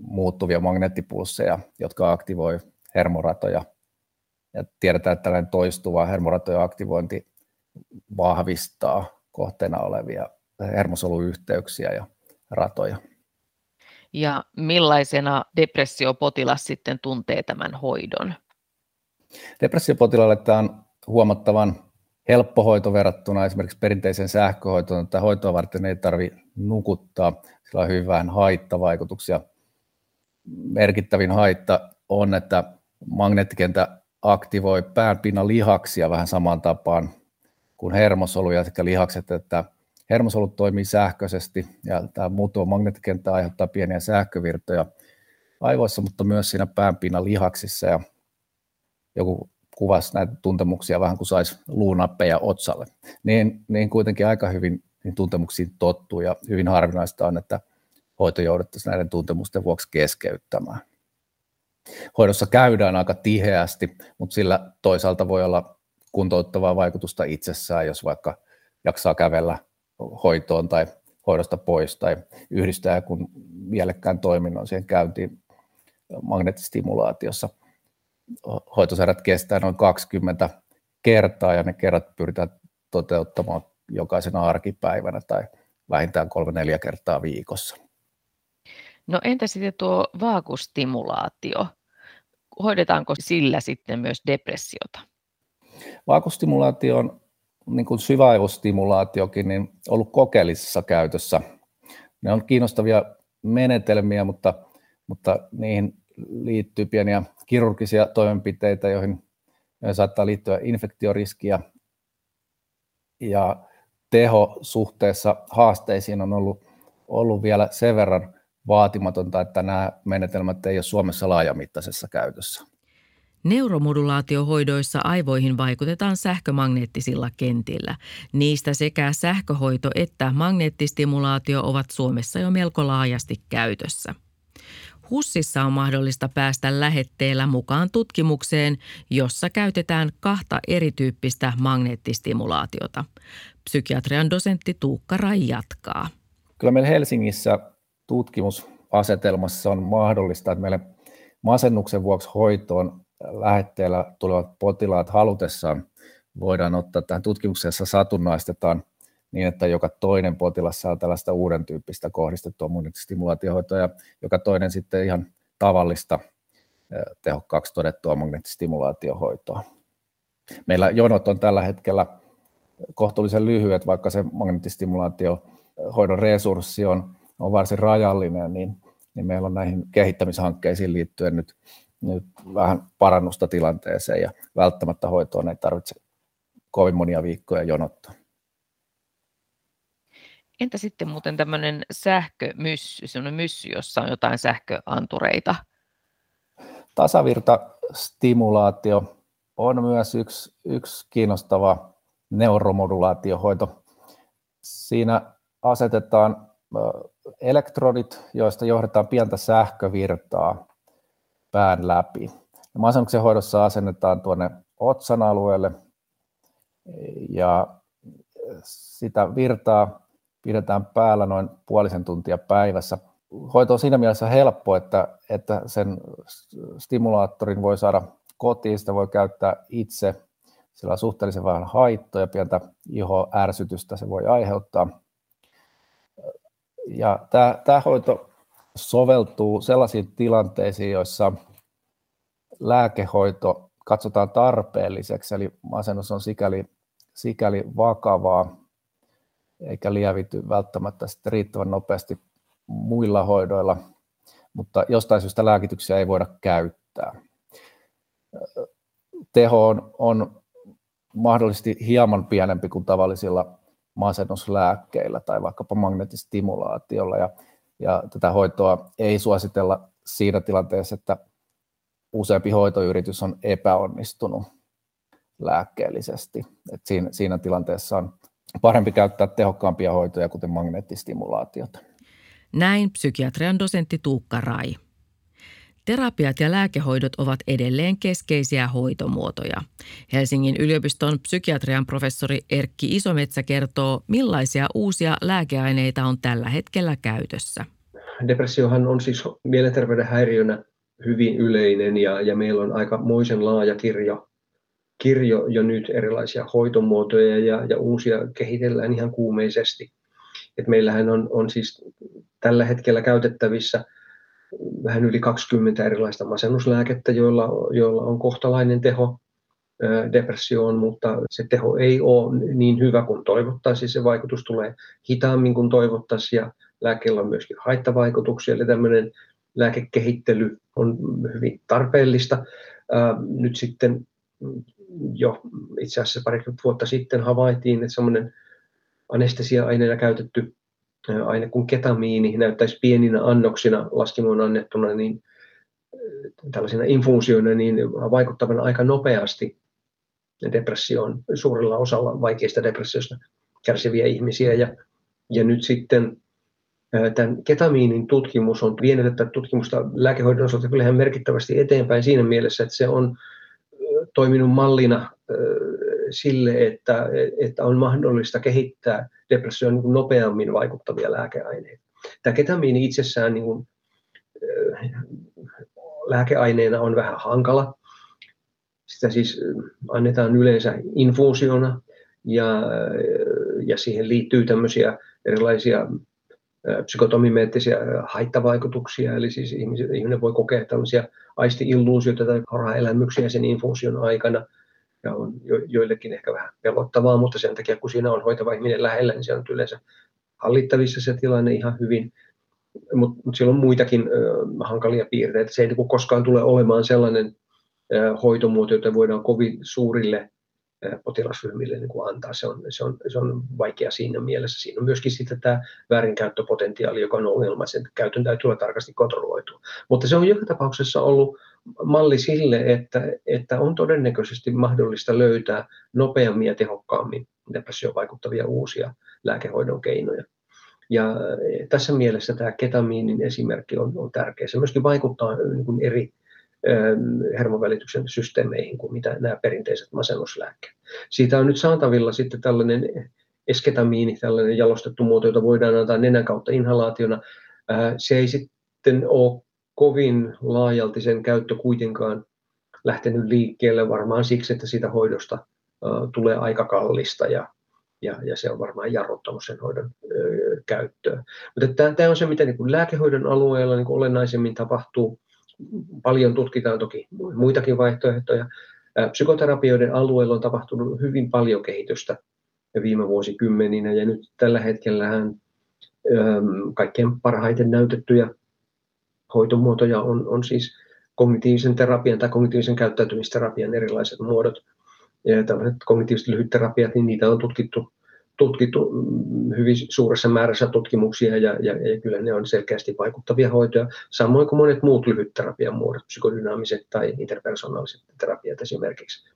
muuttuvia magneettipulsseja, jotka aktivoi hermoratoja. Ja tiedetään, että tällainen toistuva hermoratojen aktivointi vahvistaa kohteena olevia hermosoluyhteyksiä ja ratoja. Ja millaisena depressiopotilas sitten tuntee tämän hoidon? Depressiopotilaalle tämä on huomattavan helppo hoito verrattuna esimerkiksi perinteiseen sähköhoitoon, että hoitoa varten ei tarvitse nukuttaa, sillä on hyvin vähän haittavaikutuksia. Merkittävin haitta on, että magneettikenttä aktivoi päänpinnan lihaksia vähän samaan tapaan kuin hermosoluja sekä lihakset, että hermosolut toimii sähköisesti ja tämä muuttuva magneettikenttä aiheuttaa pieniä sähkövirtoja aivoissa, mutta myös siinä päänpinnan lihaksissa ja joku kuvasi näitä tuntemuksia vähän kuin saisi luunappeja otsalle, niin kuitenkin aika hyvin niin tuntemuksiin tottuu ja hyvin harvinaista on, että hoito jouduttaisiin näiden tuntemusten vuoksi keskeyttämään. Hoidossa käydään aika tiheästi, mutta sillä toisaalta voi olla kuntouttavaa vaikutusta itsessään, jos vaikka jaksaa kävellä hoitoon tai hoidosta pois tai yhdistää jonkun mielekkään toiminnon siihen käyntiin magneettistimulaatiossa. Hoitosarjat kestää noin 20 kertaa ja ne kerrat pyritään toteuttamaan jokaisena arkipäivänä tai vähintään 3-4 kertaa viikossa. No entä sitten tuo vaakustimulaatio? Hoidetaanko sillä sitten myös depressiota? Vaakustimulaatio on, niin kuin syväaivostimulaatiokin, niin ollut kokeellisessa käytössä. Ne on kiinnostavia menetelmiä, mutta niihin liittyy pieniä kirurgisia toimenpiteitä, joihin saattaa liittyä infektioriskiä. Ja teho suhteessa haasteisiin on ollut vielä sen verran vaatimatonta, että nämä menetelmät ei ole Suomessa laajamittaisessa käytössä. Neuromodulaatiohoidoissa aivoihin vaikutetaan sähkömagneettisilla kentillä. Niistä sekä sähköhoito että magneettistimulaatio ovat Suomessa jo melko laajasti käytössä. HUSissa on mahdollista päästä lähetteellä mukaan tutkimukseen, jossa käytetään 2 erityyppistä magneettistimulaatiota. Psykiatrian dosentti Tuukka Raij jatkaa. Kyllä meillä Helsingissä tutkimusasetelmassa on mahdollista, että meille masennuksen vuoksi hoitoon lähetteellä tulevat potilaat halutessaan voidaan ottaa tähän tutkimukseen, jossa satunnaistetaan niin, että joka toinen potilas saa tällaista uuden tyyppistä kohdistettua magneettistimulaatiohoitoa ja joka toinen sitten ihan tavallista tehokkaaksi todettua magneettistimulaatiohoitoa. Meillä jonot on tällä hetkellä kohtuullisen lyhyet, vaikka se magneettistimulaatiohoidon resurssi on varsin rajallinen, niin meillä on näihin kehittämishankkeisiin liittyen nyt vähän parannusta tilanteeseen ja välttämättä hoitoon ei tarvitse kovin monia viikkoja jonottaa. Entä sitten muuten tämmöinen sähkömyssy, semmoinen myssy, jossa on jotain sähköantureita? Tasavirtastimulaatio on myös yksi kiinnostava neuromodulaatiohoito. Siinä asetetaan elektrodit, joista johdetaan pientä sähkövirtaa pään läpi. Masennuksen hoidossa asennetaan tuonne otsan alueelle ja sitä virtaa pidetään päällä noin puolisen tuntia päivässä. Hoito on siinä mielessä helppo, että sen stimulaattorin voi saada kotiin, sitä voi käyttää itse. Sillä on suhteellisen vähän haittoja, pientä ihoärsytystä se voi aiheuttaa. Ja tämä hoito soveltuu sellaisiin tilanteisiin, joissa lääkehoito katsotaan tarpeelliseksi, eli masennus on sikäli vakavaa, eikä lievity välttämättä sitten riittävän nopeasti muilla hoidoilla, mutta jostain syystä lääkityksiä ei voida käyttää. Teho on mahdollisesti hieman pienempi kuin tavallisilla masennuslääkkeillä tai vaikkapa magneettistimulaatiolla, ja tätä hoitoa ei suositella siinä tilanteessa, että useampi hoitoyritys on epäonnistunut. lääkkeellisesti. Et siinä tilanteessa on parempi käyttää tehokkaampia hoitoja, kuten magneettistimulaatiota. Näin psykiatrian dosentti Tuukka Raij. Terapiat ja lääkehoidot ovat edelleen keskeisiä hoitomuotoja. Helsingin yliopiston psykiatrian professori Erkki Isometsä kertoo, millaisia uusia lääkeaineita on tällä hetkellä käytössä. Depressiohan on siis mielenterveyden häiriönä hyvin yleinen ja meillä on aikamoisen laaja kirjo jo nyt erilaisia hoitomuotoja ja uusia kehitellään ihan kuumeisesti. Et meillähän on siis tällä hetkellä käytettävissä vähän yli 20 erilaista masennuslääkettä, joilla on kohtalainen teho depressioon, mutta se teho ei ole niin hyvä kuin toivottaisiin. Se vaikutus tulee hitaammin kuin toivottaisiin ja lääkkeellä on myöskin haittavaikutuksia. Eli tämmöinen lääkekehittely on hyvin tarpeellista. Nyt sitten jo itse asiassa parikymmentä vuotta sitten havaittiin, että semmoinen anestesia-aineena käytetty aine kuin ketamiini näyttäisi pieninä annoksina laskimoon annettuna niin tällaisina infuusioina niin vaikuttavan aika nopeasti depressioon suurella osalla vaikeista depressioista kärsiviä ihmisiä ja nyt sitten tämän ketamiinin tutkimus on vienyt tätä tutkimusta lääkehoidon osalta kyllä ihan merkittävästi eteenpäin siinä mielessä, että se on toiminut mallina sille, että on mahdollista kehittää depressioon nopeammin vaikuttavia lääkeaineita. Tämä ketamiini itsessään niin kuin, lääkeaineena on vähän hankala. Sitä siis annetaan yleensä infuusiona ja siihen liittyy tämmöisiä erilaisia psykotomimeettisiä haittavaikutuksia, eli siis ihminen voi kokea tämmöisiä aisti-illuusioita tai harhaelämyksiä sen infuusion aikana, ja on joillekin ehkä vähän pelottavaa, mutta sen takia, kun siinä on hoitava ihminen lähellä, niin se on yleensä hallittavissa se tilanne ihan hyvin, mutta sillä on muitakin hankalia piirteitä. Se ei koskaan tule olemaan sellainen hoitomuoto, jota voidaan kovin suurille potilasryhmille niin kuin antaa. Se on vaikea siinä mielessä. Siinä on myöskin sitten tämä väärinkäyttöpotentiaali, joka on ongelma. Sen käytön täytyy olla tarkasti kontrolloitua. Mutta se on joka tapauksessa ollut malli sille, että on todennäköisesti mahdollista löytää nopeammin ja tehokkaammin depressioon vaikuttavia uusia lääkehoidon keinoja. Ja tässä mielessä tämä ketamiinin esimerkki on tärkeä. Se myöskin vaikuttaa niin kuin eri hermovälityksen systeemeihin kuin mitä nämä perinteiset masennuslääkkeet. Siitä on nyt saatavilla sitten tällainen esketamiini, tällainen jalostettu muoto, jota voidaan antaa nenän kautta inhalaationa. Se ei sitten ole kovin laajalti sen käyttö kuitenkaan lähtenyt liikkeelle varmaan siksi, että siitä hoidosta tulee aika kallista ja se on varmaan jarruttanut sen hoidon käyttöä. Mutta tämä on se, mitä niin kuin lääkehoidon alueella niin kuin olennaisemmin tapahtuu. Paljon tutkitaan toki muitakin vaihtoehtoja. Psykoterapioiden alueella on tapahtunut hyvin paljon kehitystä viime vuosikymmeninä ja nyt tällä hetkellähän kaikkein parhaiten näytettyjä hoitomuotoja on siis kognitiivisen terapian tai kognitiivisen käyttäytymisterapian erilaiset muodot. Ja tällaiset kognitiiviset lyhytterapiat, niin niitä on tutkittu hyvin suuressa määrässä tutkimuksia ja kyllä ne on selkeästi vaikuttavia hoitoja, samoin kuin monet muut lyhytterapian muodot, psykodynaamiset tai interpersonaaliset terapiat esimerkiksi.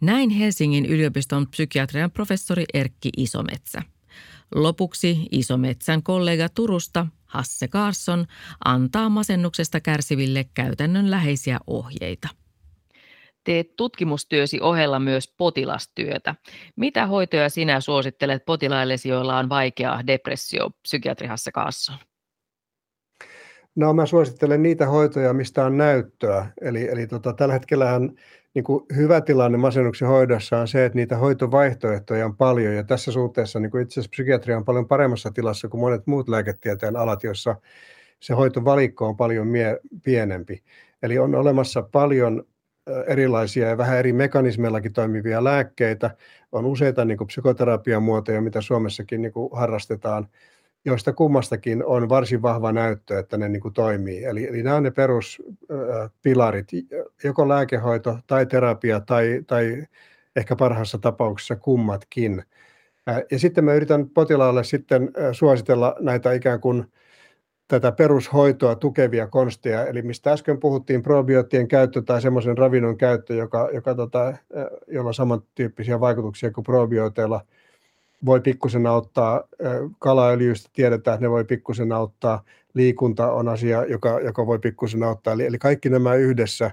Näin Helsingin yliopiston psykiatrian professori Erkki Isometsä. Lopuksi Isometsän kollega Turusta Hasse Karlsson antaa masennuksesta kärsiville käytännönläheisiä ohjeita. Teet tutkimustyösi ohella myös potilastyötä. Mitä hoitoja sinä suosittelet potilaillesi, joilla on vaikeaa depressio, psykiatri Hasse Karlsson? No, mä suosittelen niitä hoitoja, mistä on näyttöä. Eli tällä hetkellähän niin kuin hyvä tilanne masennuksen hoidossa on se, että niitä hoitovaihtoehtoja on paljon. Ja tässä suhteessa niin kuin itse asiassa psykiatria on paljon paremmassa tilassa kuin monet muut lääketieteen alat, jossa se hoitovalikko on paljon pienempi. Eli on olemassa paljon erilaisia ja vähän eri mekanismeillakin toimivia lääkkeitä. On useita niin kuin psykoterapiamuotoja, mitä Suomessakin niin kuin harrastetaan, joista kummastakin on varsin vahva näyttö, että ne niin kuin toimii. Eli nämä on ne peruspilarit, joko lääkehoito tai terapia tai ehkä parhaassa tapauksessa kummatkin. Ja sitten mä yritän potilaalle sitten suositella näitä ikään kuin tätä perushoitoa tukevia konsteja, eli mistä äsken puhuttiin, probioottien käyttö tai semmoisen ravinnon käyttö, jolla on samantyyppisiä vaikutuksia kuin probiooteilla. Voi pikkusen auttaa, kalaöljystä tiedetään, että ne voi pikkusen auttaa, liikunta on asia, joka voi pikkusen auttaa. Eli kaikki nämä yhdessä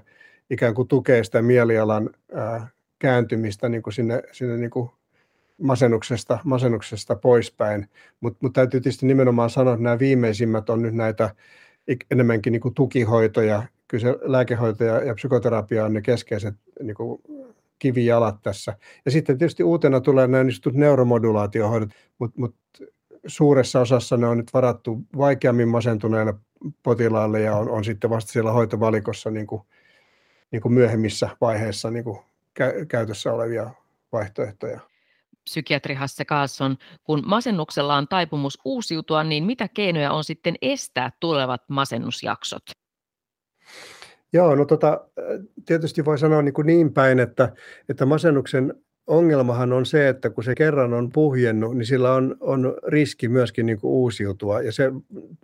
ikään kuin tukee sitä mielialan kääntymistä niin kuin sinne niin kuin masennuksesta poispäin. Mutta täytyy tietysti nimenomaan sanoa, että nämä viimeisimmät on nyt näitä enemmänkin niin kuin tukihoitoja. Kyllä se lääkehoito ja psykoterapia on ne keskeiset niin kuin kivijalat tässä. Ja sitten tietysti uutena tulee nämä neuromodulaatiohoidot, mutta suuressa osassa ne on nyt varattu vaikeammin masentuneille potilaalle ja on sitten vasta siellä hoitovalikossa niin kuin myöhemmissä vaiheissa niin kuin käytössä olevia vaihtoehtoja. Psykiatri Hasse Karlsson, kun masennuksella on taipumus uusiutua, niin mitä keinoja on sitten estää tulevat masennusjaksot? Joo, no tietysti voi sanoa niin päin, että masennuksen ongelmahan on se, että kun se kerran on puhjennut, niin sillä on riski myöskin niin kuin uusiutua. Ja se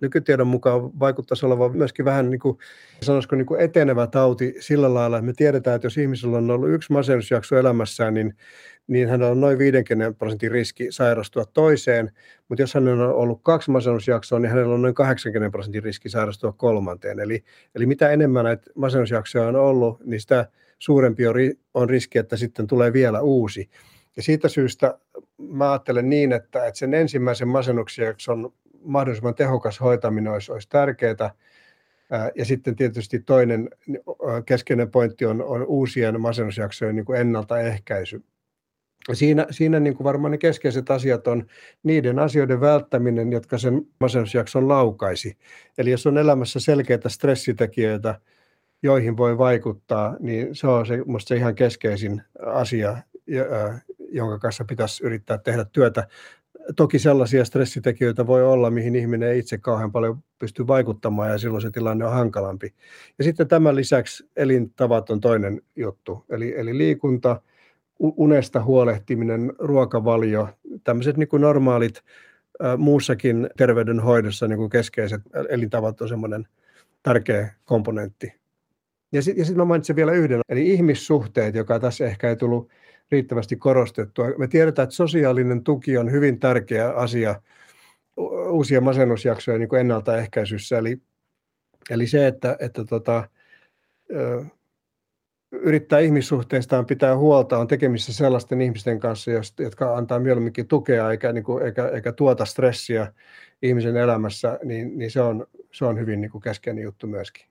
nykytiedon mukaan vaikuttaisi olevan myöskin vähän niin kuin, sanoisiko niin kuin etenevä tauti sillä lailla, että me tiedetään, että jos ihmisellä on ollut yksi masennusjakso elämässään, niin hänellä on noin 50% riski sairastua toiseen, mutta jos hänellä on ollut 2 masennusjaksoa, niin hänellä on noin 80% riski sairastua kolmanteen. Eli mitä enemmän näitä masennusjaksoja on ollut, niin sitä suurempi on riski, että sitten tulee vielä uusi. Ja siitä syystä mä ajattelen niin, että sen ensimmäisen masennusjakson mahdollisimman tehokas hoitaminen olisi tärkeää. Ja sitten tietysti toinen keskeinen pointti on uusien masennusjaksojen niin kuin ennaltaehkäisy. Siinä niin kuin varmaan ne keskeiset asiat on niiden asioiden välttäminen, jotka sen masennusjakson laukaisi. Eli jos on elämässä selkeitä stressitekijöitä, joihin voi vaikuttaa, niin se on minusta se ihan keskeisin asia, jonka kanssa pitäisi yrittää tehdä työtä. Toki sellaisia stressitekijöitä voi olla, mihin ihminen ei itse kauhean paljon pysty vaikuttamaan, ja silloin se tilanne on hankalampi. Ja sitten tämän lisäksi elintavat on toinen juttu, eli liikunta, unesta huolehtiminen, ruokavalio, tämmöiset niin kuin normaalit muussakin terveydenhoidossa niin kuin keskeiset elintavat on semmoinen tärkeä komponentti. Ja sitten mä mainitsen vielä yhden, eli ihmissuhteet, joka tässä ehkä ei tullut riittävästi korostettua. Me tiedetään, että sosiaalinen tuki on hyvin tärkeä asia uusia masennusjaksoja niin kuin ennaltaehkäisyssä. Eli se, että yrittää ihmissuhteistaan pitää huolta, on tekemissä sellaisten ihmisten kanssa, jotka antaa mieluumminkin tukea eikä tuota stressiä ihmisen elämässä, niin se on hyvin niin kuin keskeinen juttu myöskin.